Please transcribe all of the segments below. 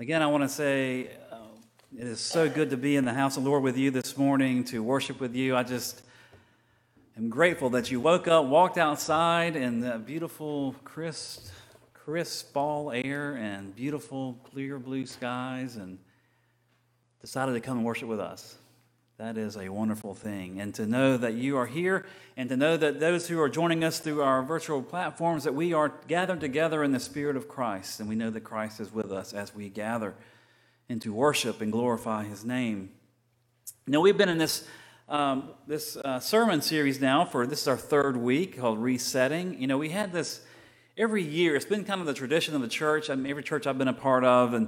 Again, I want to say it is so good to be in the house of the Lord with you this morning, to worship with you. I just am grateful that you woke up, walked outside in the beautiful crisp fall air and beautiful clear blue skies and decided to come and worship with us. That is a wonderful thing. And to know that you are here and to know that those who are joining us through our virtual platforms, that we are gathered together in the Spirit of Christ. And we know that Christ is with us as we gather and to worship and glorify His name. Now, we've been in this sermon series now for, this is our third week, called Resetting. You know, we had this every year. It's been kind of the tradition of the church. I mean, every church I've been a part of, and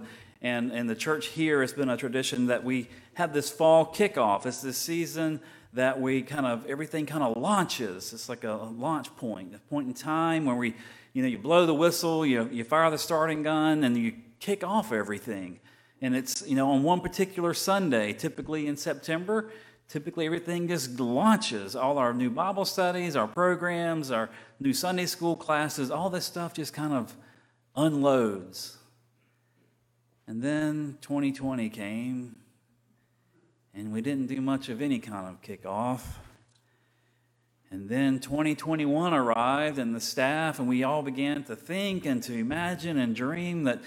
the church here, it's been a tradition that we have this fall kickoff. It's this season that we everything launches. It's like a launch point, a point in time where we, you blow the whistle, you fire the starting gun, and you kick off everything. And it's, on one particular Sunday, typically in September, everything just launches. All our new Bible studies, our programs, our new Sunday school classes, all this stuff just kind of unloads. And then 2020 came, and we didn't do much of any kind of kickoff. And then 2021 arrived, and the staff, and we all began to think and to imagine and dream that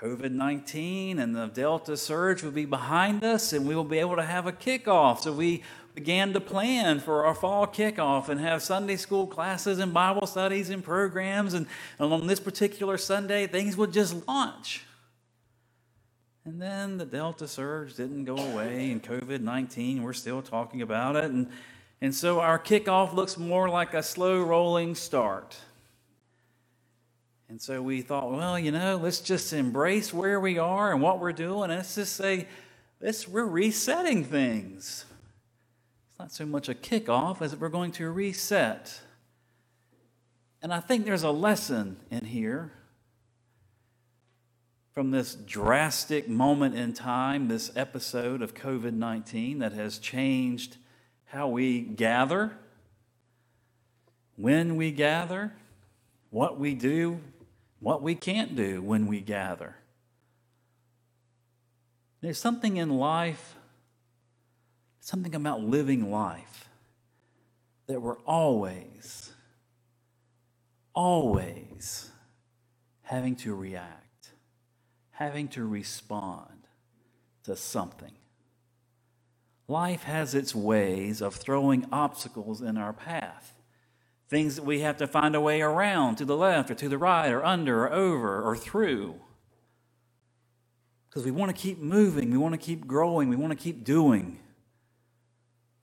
COVID-19 and the Delta surge would be behind us, and we will be able to have a kickoff. So we began to plan for our fall kickoff and have Sunday school classes and Bible studies and programs. And on this particular Sunday, things would just launch. And then the Delta surge didn't go away, and COVID-19, we're still talking about it. And so our kickoff looks more like a slow rolling start. And so we thought, well, let's just embrace where we are and what we're doing. And let's just say, we're resetting things. It's not so much a kickoff as we're going to reset. And I think there's a lesson in here from this drastic moment in time, this episode of COVID-19 that has changed how we gather, when we gather, what we do, what we can't do when we gather. There's something in life, something about living life, that we're always having to react, having to respond to something. Life has its ways of throwing obstacles in our path. Things that we have to find a way around, to the left or to the right or under or over or through. Because we want to keep moving. We want to keep growing. We want to keep doing.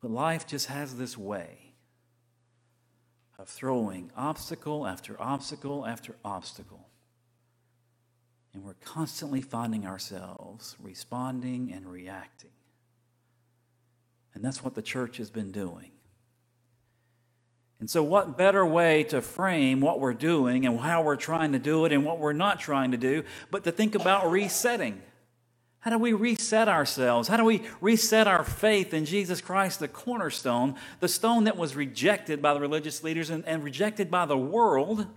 But life just has this way of throwing obstacle after obstacle after obstacle. And we're constantly finding ourselves responding and reacting. And that's what the church has been doing. And so what better way to frame what we're doing and how we're trying to do it and what we're not trying to do, but to think about resetting. How do we reset ourselves? How do we reset our faith in Jesus Christ, the cornerstone, the stone that was rejected by the religious leaders and rejected by the world,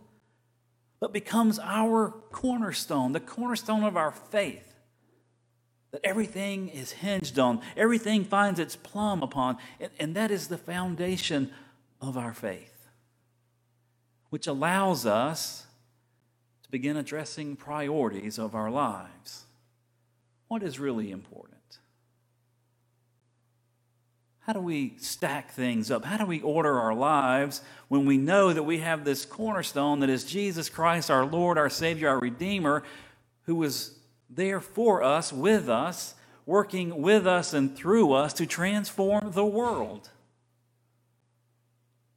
but becomes our cornerstone, the cornerstone of our faith, that everything is hinged on, everything finds its plumb upon, and that is the foundation of our faith, which allows us to begin addressing priorities of our lives. What is really important? How do we stack things up? How do we order our lives when we know that we have this cornerstone that is Jesus Christ, our Lord, our Savior, our Redeemer, who was there for us, with us, working with us and through us to transform the world?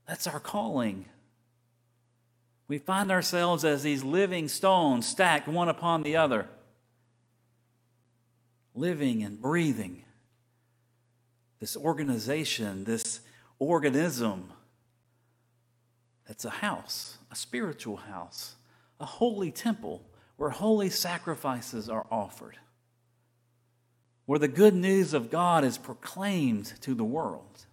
That's our calling. We find ourselves as these living stones stacked one upon the other, living and breathing. This organization, this organism, that's a house, a spiritual house, a holy temple where holy sacrifices are offered, where the good news of God is proclaimed to the world.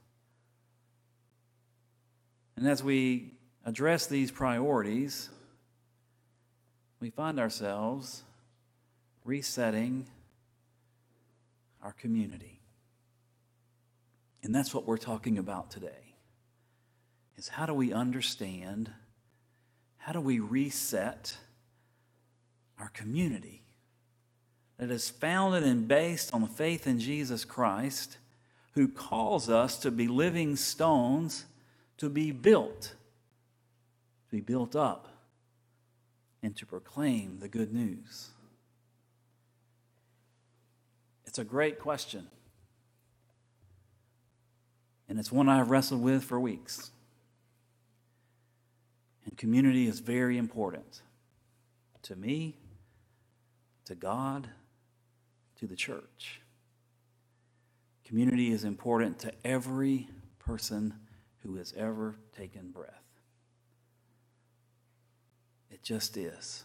And as we address these priorities, we find ourselves resetting our community. And that's what we're talking about today, is how do we understand, how do we reset our community that is founded and based on the faith in Jesus Christ, who calls us to be living stones, to be built up, and to proclaim the good news. It's a great question. And it's one I've wrestled with for weeks. And community is very important to me, to God, to the church. Community is important to every person who has ever taken breath. It just is.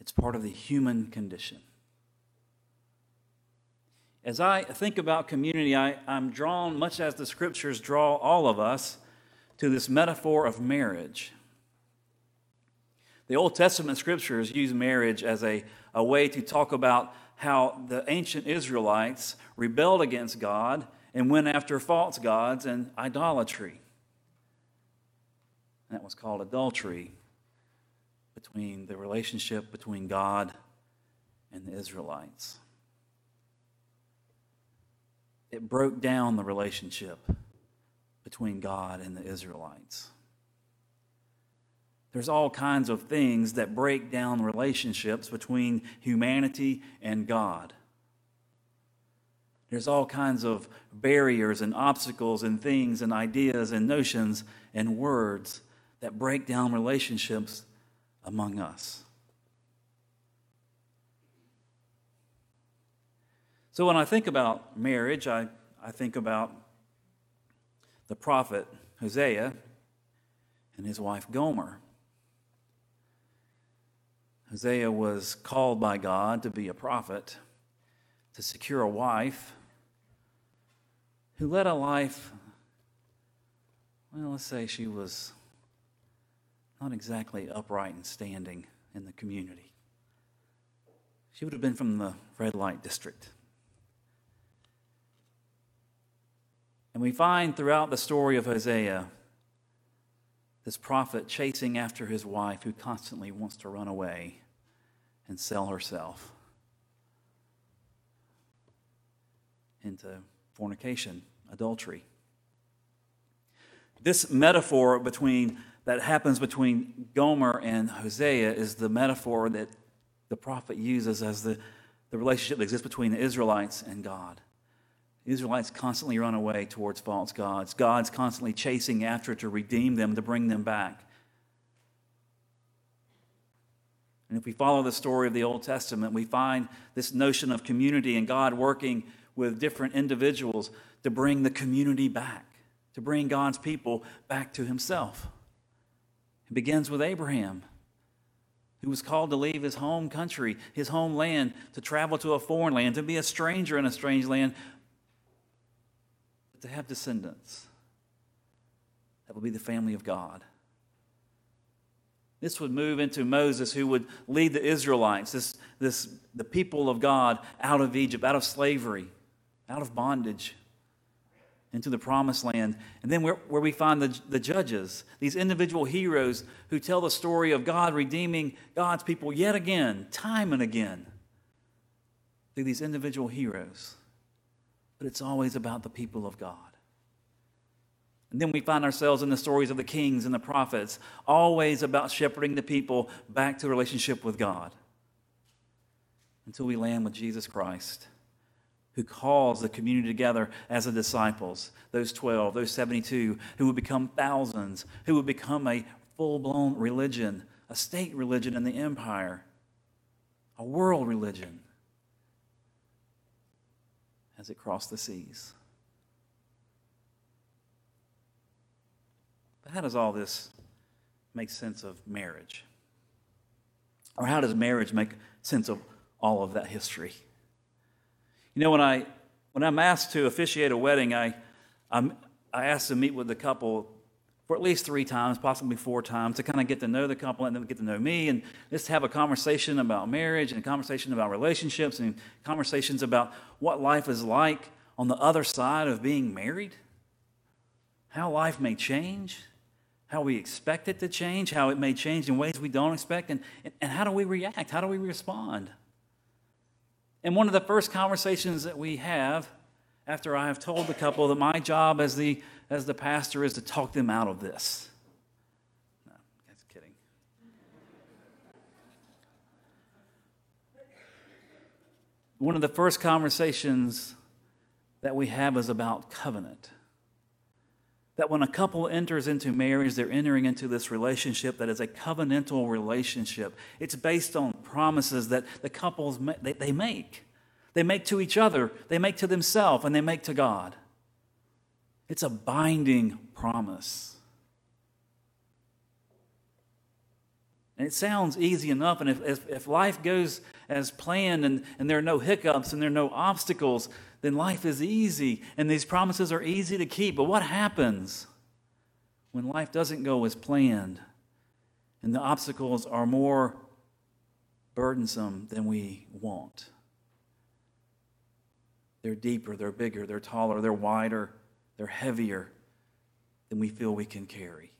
It's part of the human condition. As I think about community, I'm drawn, much as the scriptures draw all of us, to this metaphor of marriage. The Old Testament scriptures use marriage as a way to talk about how the ancient Israelites rebelled against God and went after false gods and idolatry. And that was called adultery, between the relationship between God and the Israelites. It broke down the relationship between God and the Israelites. There's all kinds of things that break down relationships between humanity and God. There's all kinds of barriers and obstacles and things and ideas and notions and words that break down relationships among us. So when I think about marriage, I think about the prophet Hosea and his wife Gomer. Hosea was called by God to be a prophet, to secure a wife who led a life, well, let's say she was not exactly upright and standing in the community. She would have been from the red light district. And we find throughout the story of Hosea this prophet chasing after his wife, who constantly wants to run away and sell herself into fornication, adultery. This metaphor that happens between Gomer and Hosea is the metaphor that the prophet uses as the relationship that exists between the Israelites and God. Israelites constantly run away towards false gods. God's constantly chasing after to redeem them, to bring them back. And if we follow the story of the Old Testament, we find this notion of community and God working with different individuals to bring the community back, to bring God's people back to himself. It begins with Abraham, who was called to leave his home country, his homeland, to travel to a foreign land, to be a stranger in a strange land, to have descendants that will be the family of God. This would move into Moses, who would lead the Israelites, the people of God, out of Egypt, out of slavery, out of bondage, into the promised land. And then where we find the judges, these individual heroes who tell the story of God redeeming God's people yet again, time and again, through these individual heroes. But it's always about the people of God. And then we find ourselves in the stories of the kings and the prophets, always about shepherding the people back to relationship with God, until we land with Jesus Christ, who calls the community together as the disciples, those 12, those 72, who would become thousands, who would become a full-blown religion, a state religion in the empire, a world religion, as it crossed the seas. But how does all this make sense of marriage? Or how does marriage make sense of all of that history? You know, when I'm asked to officiate a wedding, I asked to meet with the couple for at least 3 times, possibly 4 times, to kind of get to know the couple and then get to know me, and just have a conversation about marriage and a conversation about relationships and conversations about what life is like on the other side of being married, how life may change, how we expect it to change, how it may change in ways we don't expect, and how do we react? How do we respond? And one of the first conversations that we have after I have told the couple that my job as the pastor is to talk them out of this. No, that's kidding. One of the first conversations that we have is about covenant. That when a couple enters into marriage, they're entering into this relationship that is a covenantal relationship. It's based on promises that the couples they make. They make to each other, they make to themselves, and they make to God. It's a binding promise. And it sounds easy enough, and if life goes as planned and there are no hiccups and there are no obstacles, then life is easy, and these promises are easy to keep. But what happens when life doesn't go as planned and the obstacles are more burdensome than we want? They're deeper, they're bigger, they're taller, they're wider, they're heavier than we feel we can carry.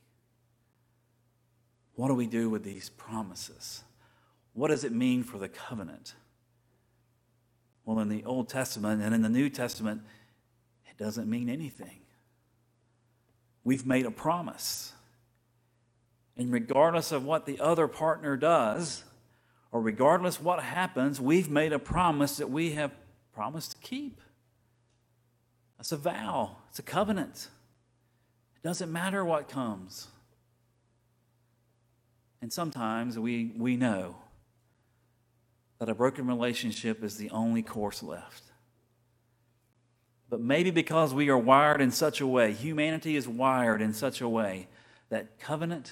What do we do with these promises? What does it mean for the covenant? Well, in the Old Testament and in the New Testament, it doesn't mean anything. We've made a promise. And regardless of what the other partner does, or regardless what happens, we've made a promise that we have promised to keep. That's a vow. It's a covenant. It doesn't matter what comes. And sometimes we know that a broken relationship is the only course left. But maybe because we are wired in such a way, humanity is wired in such a way, that covenant,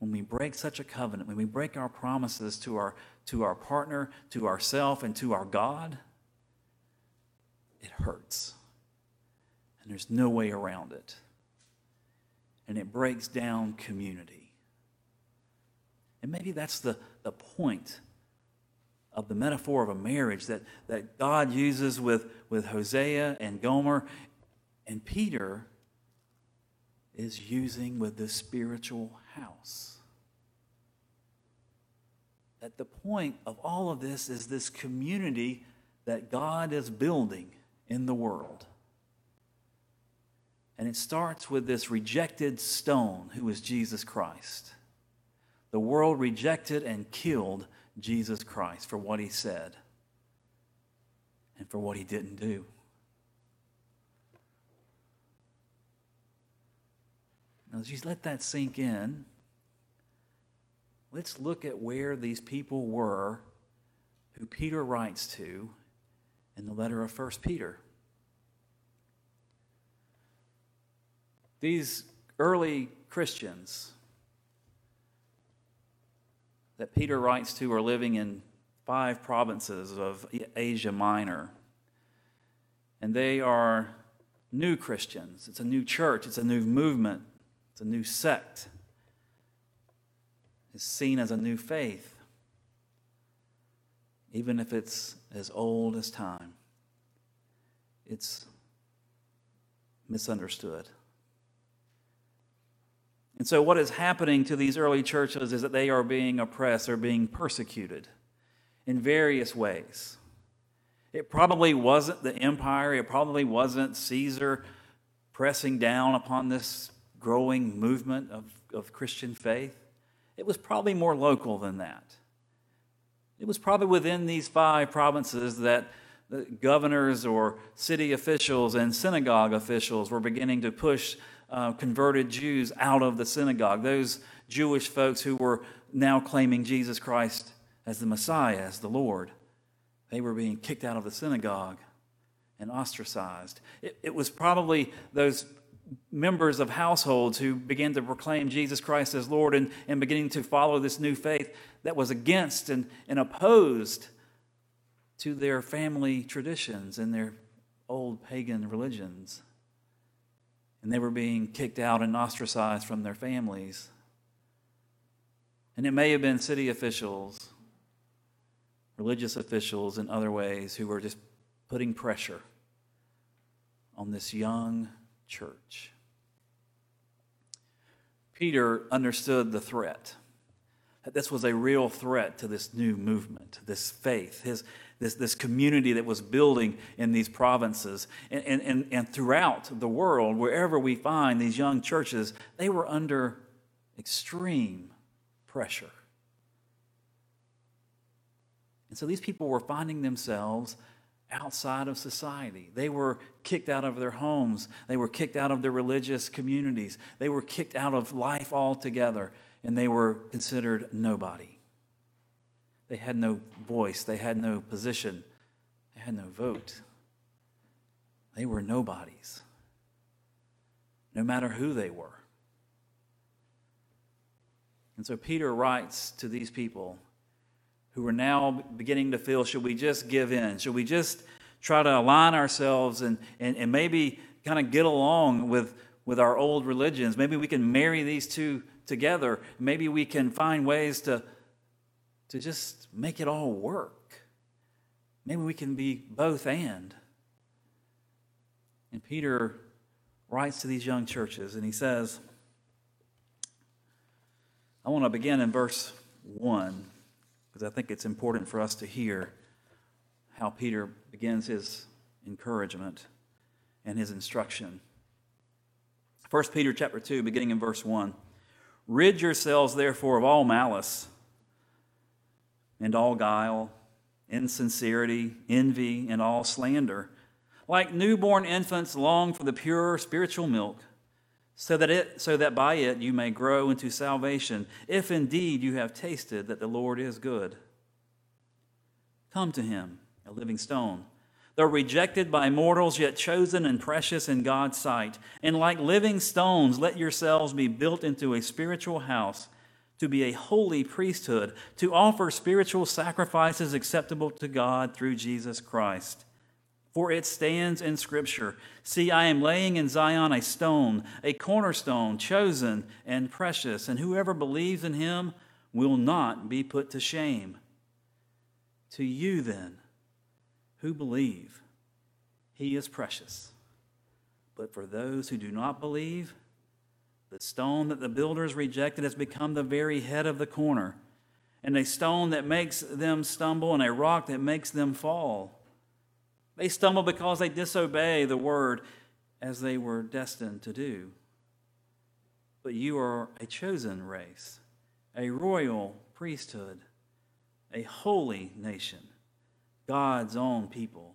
when we break such a covenant, when we break our promises to our partner, to ourself, and to our God, it hurts. And there's no way around it. And it breaks down community. And maybe that's the point of the metaphor of a marriage that God uses with Hosea and Gomer, and Peter is using with the spiritual house. That the point of all of this is this community that God is building in the world. And it starts with this rejected stone, who is Jesus Christ. The world rejected and killed Jesus Christ for what he said and for what he didn't do. Now, as you let that sink in, let's look at where these people were who Peter writes to in the letter of 1 Peter. These early Christians that Peter writes to are living in 5 provinces of Asia Minor. And they are new Christians. It's a new church. It's a new movement. It's a new sect. It's seen as a new faith, even if it's as old as time. It's misunderstood. And so what is happening to these early churches is that they are being oppressed or being persecuted in various ways. It probably wasn't the empire. It probably wasn't Caesar pressing down upon this growing movement of Christian faith. It was probably more local than that. It was probably within these 5 provinces that the governors or city officials and synagogue officials were beginning to push converted Jews out of the synagogue, those Jewish folks who were now claiming Jesus Christ as the Messiah, as the Lord. They were being kicked out of the synagogue and ostracized. It was probably those members of households who began to proclaim Jesus Christ as Lord and beginning to follow this new faith that was against and opposed to their family traditions and their old pagan religions. and they were being kicked out and ostracized from their families. And it may have been city officials, religious officials in other ways, who were just putting pressure on this young church. Peter understood the threat. This was a real threat to this new movement, this faith, this community that was building in these provinces. And throughout the world, wherever we find these young churches, they were under extreme pressure. And so these people were finding themselves outside of society. They were kicked out of their homes. They were kicked out of their religious communities. They were kicked out of life altogether. And they were considered nobody. They had no voice. They had no position. They had no vote. They were nobodies, no matter who they were. And so Peter writes to these people who are now beginning to feel, should we just give in? Should we just try to align ourselves and maybe kind of get along with our old religions? Maybe we can marry these two together. Maybe we can find ways to just make it all work. Maybe we can be both and. And Peter writes to these young churches and he says, I want to begin in verse 1 because I think it's important for us to hear how Peter begins his encouragement and his instruction. 1 Peter chapter 2, beginning in verse 1. Rid yourselves, therefore, of all malice and all guile, insincerity, envy, and all slander. Like newborn infants, long for the pure spiritual milk, so that by it you may grow into salvation, if indeed you have tasted that the Lord is good. Come to him, a living stone, though rejected by mortals, yet chosen and precious in God's sight. And like living stones, let yourselves be built into a spiritual house, to be a holy priesthood, to offer spiritual sacrifices acceptable to God through Jesus Christ. For it stands in Scripture, see, I am laying in Zion a stone, a cornerstone, chosen and precious, and whoever believes in him will not be put to shame. To you then, who believe, he is precious. But for those who do not believe, the stone that the builders rejected has become the very head of the corner, and a stone that makes them stumble, and a rock that makes them fall. They stumble because they disobey the word, as they were destined to do. But you are a chosen race, a royal priesthood, a holy nation, God's own people,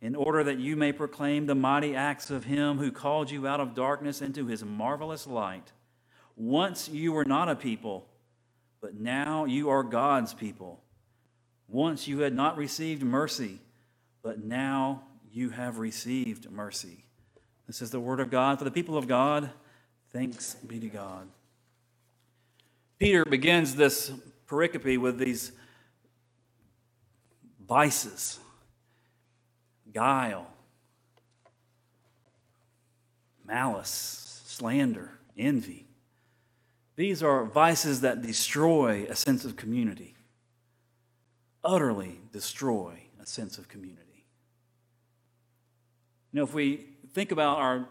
in order that you may proclaim the mighty acts of him who called you out of darkness into his marvelous light. Once you were not a people, but now you are God's people. Once you had not received mercy, but now you have received mercy. This is the word of God for the people of God. Thanks be to God. Peter begins this pericope with these vices, guile, malice, slander, envy. These are vices that destroy a sense of community, utterly destroy a sense of community. You know, if we think about our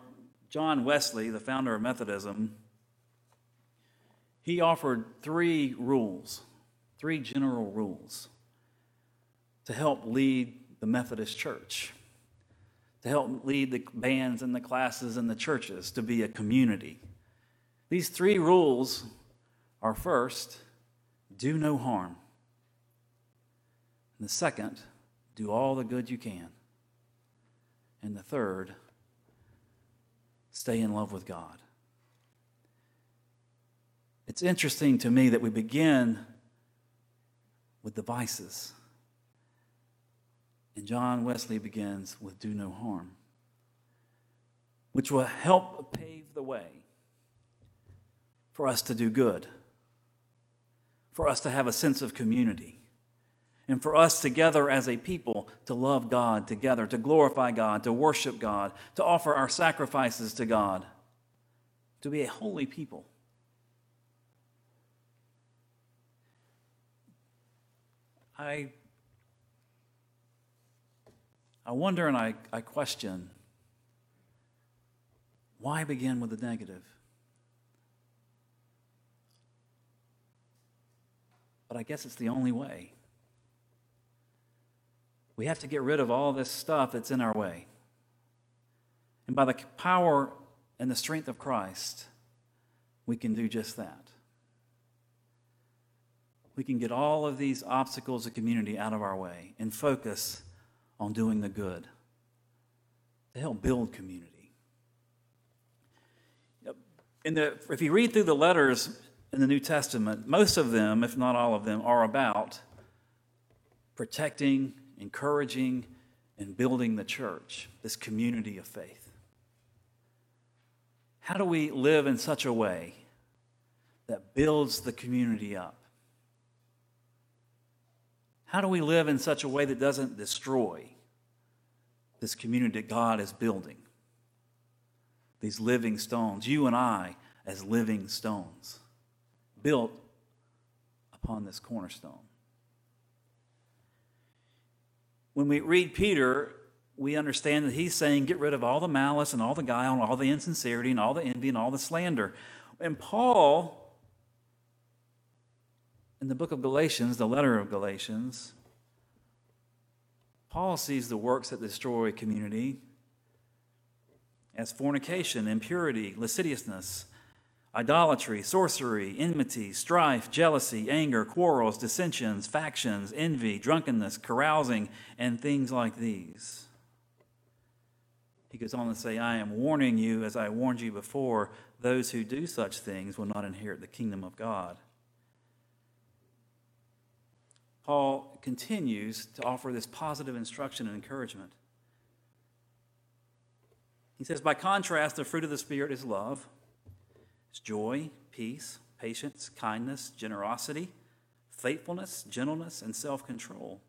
John Wesley, the founder of Methodism, he offered three general rules to help lead the Methodist church, to help lead the bands and the classes and the churches to be a community. These three rules are, first, do no harm. And the second, do all the good you can. And the third, stay in love with God. It's interesting to me that we begin with the vices. And John Wesley begins with do no harm, which will help pave the way for us to do good, for us to have a sense of community, and for us together as a people to love God together, to glorify God, to worship God, to offer our sacrifices to God, to be a holy people. I wonder and I question, why begin with the negative? But I guess it's the only way. We have to get rid of all this stuff that's in our way. And by the power and the strength of Christ, we can do just that. We can get all of these obstacles of community out of our way and focus on doing the good to help build community. If you read through the letters in the New Testament, most of them, if not all of them, are about protecting, encouraging, and building the church, this community of faith. How do we live in such a way that builds the community up? How do we live in such a way that doesn't destroy this community that God is building? These living stones, you and I as living stones, built upon this cornerstone. When we read Peter, we understand that he's saying, get rid of all the malice and all the guile and all the insincerity and all the envy and all the slander. And Paul, in the book of Galatians, the letter of Galatians, Paul sees the works that destroy community as fornication, impurity, lasciviousness, idolatry, sorcery, enmity, strife, jealousy, anger, quarrels, dissensions, factions, envy, drunkenness, carousing, and things like these. He goes on to say, I am warning you, as I warned you before, those who do such things will not inherit the kingdom of God. Paul continues to offer this positive instruction and encouragement. He says, by contrast, the fruit of the Spirit is love, it's joy, peace, patience, kindness, generosity, faithfulness, gentleness, and self-control.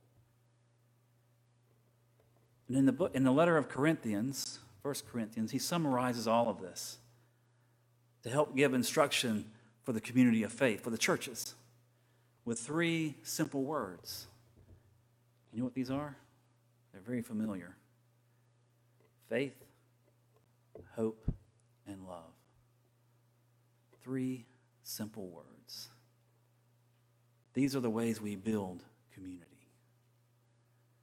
And in the letter of Corinthians, 1 Corinthians, he summarizes all of this to help give instruction for the community of faith, for the churches, with three simple words. You know what these are? They're very familiar. Faith, hope, and love. Three simple words. These are the ways we build community.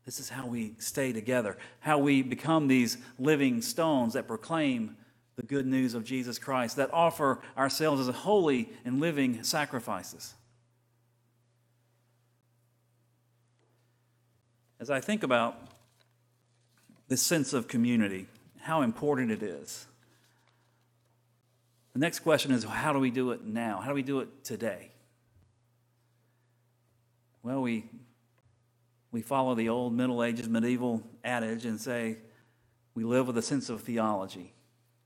This is how we stay together, how we become these living stones that proclaim the good news of Jesus Christ, that offer ourselves as holy and living sacrifices. As I think about this sense of community, how important it is. The next question is, how do we do it now? How do we do it today? Well, we follow the old Middle Ages, medieval adage and say we live with a sense of theology.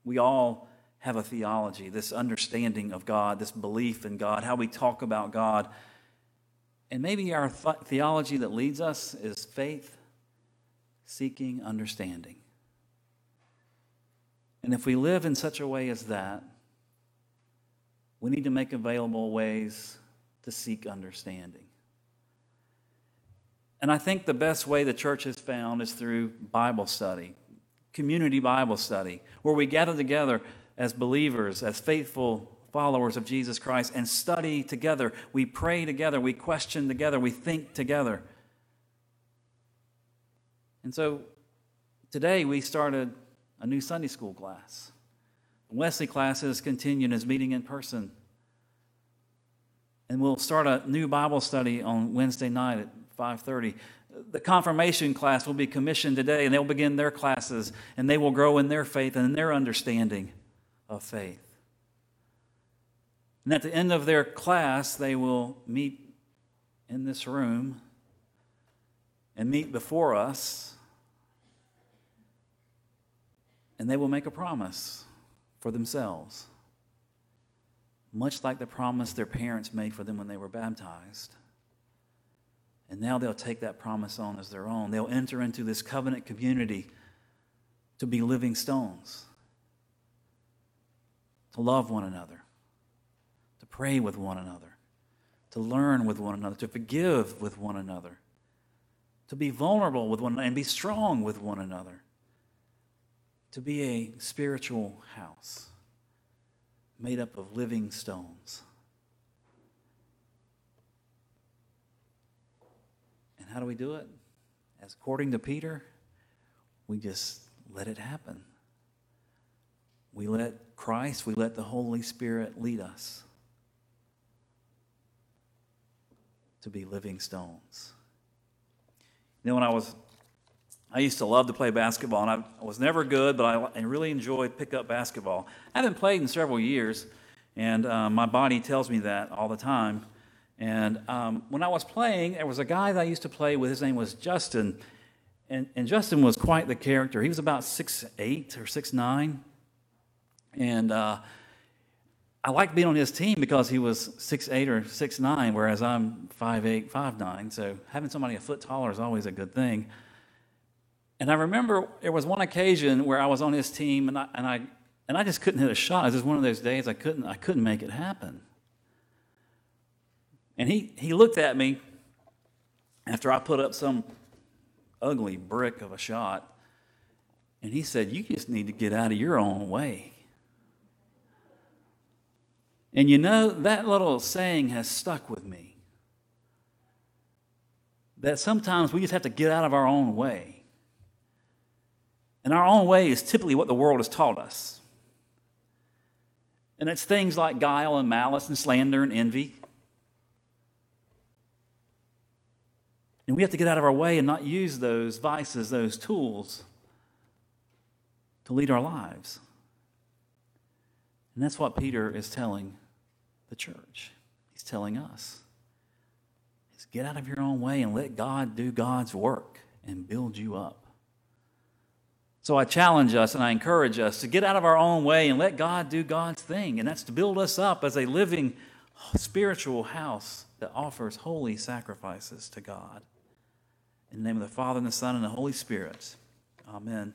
We all have a theology, this understanding of God, this belief in God, how we talk about God. And maybe our theology that leads us is faith, seeking, understanding. And if we live in such a way as that, we need to make available ways to seek understanding. And I think the best way the church has found is through Bible study, community Bible study, where we gather together as believers, as faithful followers of Jesus Christ, and study together. We pray together, we question together, we think together. And so today we started a new Sunday school class. Wesley classes continue and is meeting in person. And we'll start a new Bible study on Wednesday night at 5:30. The confirmation class will be commissioned today, and they'll begin their classes, and they will grow in their faith and in their understanding of faith. And at the end of their class, they will meet in this room and meet before us. And they will make a promise for themselves, much like the promise their parents made for them when they were baptized. And now they'll take that promise on as their own. They'll enter into this covenant community to be living stones, to love one another, to pray with one another, to learn with one another, to forgive with one another, to be vulnerable with one another and be strong with one another, to be a spiritual house made up of living stones. And how do we do it? As according to Peter, we just let it happen. We let Christ, we let the Holy Spirit lead us to be living stones. You know, when I used to love to play basketball, and I was never good, but I really enjoyed pickup basketball. I haven't played in several years, and my body tells me that all the time. And when I was playing, there was a guy that I used to play with. His name was Justin, and Justin was quite the character. He was about 6'8" or 6'9", and I liked being on his team because he was 6'8" or 6'9", whereas I'm 5'8", 5'9", so having somebody a foot taller is always a good thing. And I remember there was one occasion where I was on his team, and I just couldn't hit a shot. It was just one of those days I couldn't make it happen. And he looked at me after I put up some ugly brick of a shot, and he said, "You just need to get out of your own way." And you know, that little saying has stuck with me, that sometimes we just have to get out of our own way. And our own way is typically what the world has taught us. And it's things like guile and malice and slander and envy. And we have to get out of our way and not use those vices, those tools, to lead our lives. And that's what Peter is telling the church. He's telling us. Is get out of your own way and let God do God's work and build you up. So I challenge us and I encourage us to get out of our own way and let God do God's thing. And that's to build us up as a living spiritual house that offers holy sacrifices to God. In the name of the Father, and the Son, and the Holy Spirit. Amen.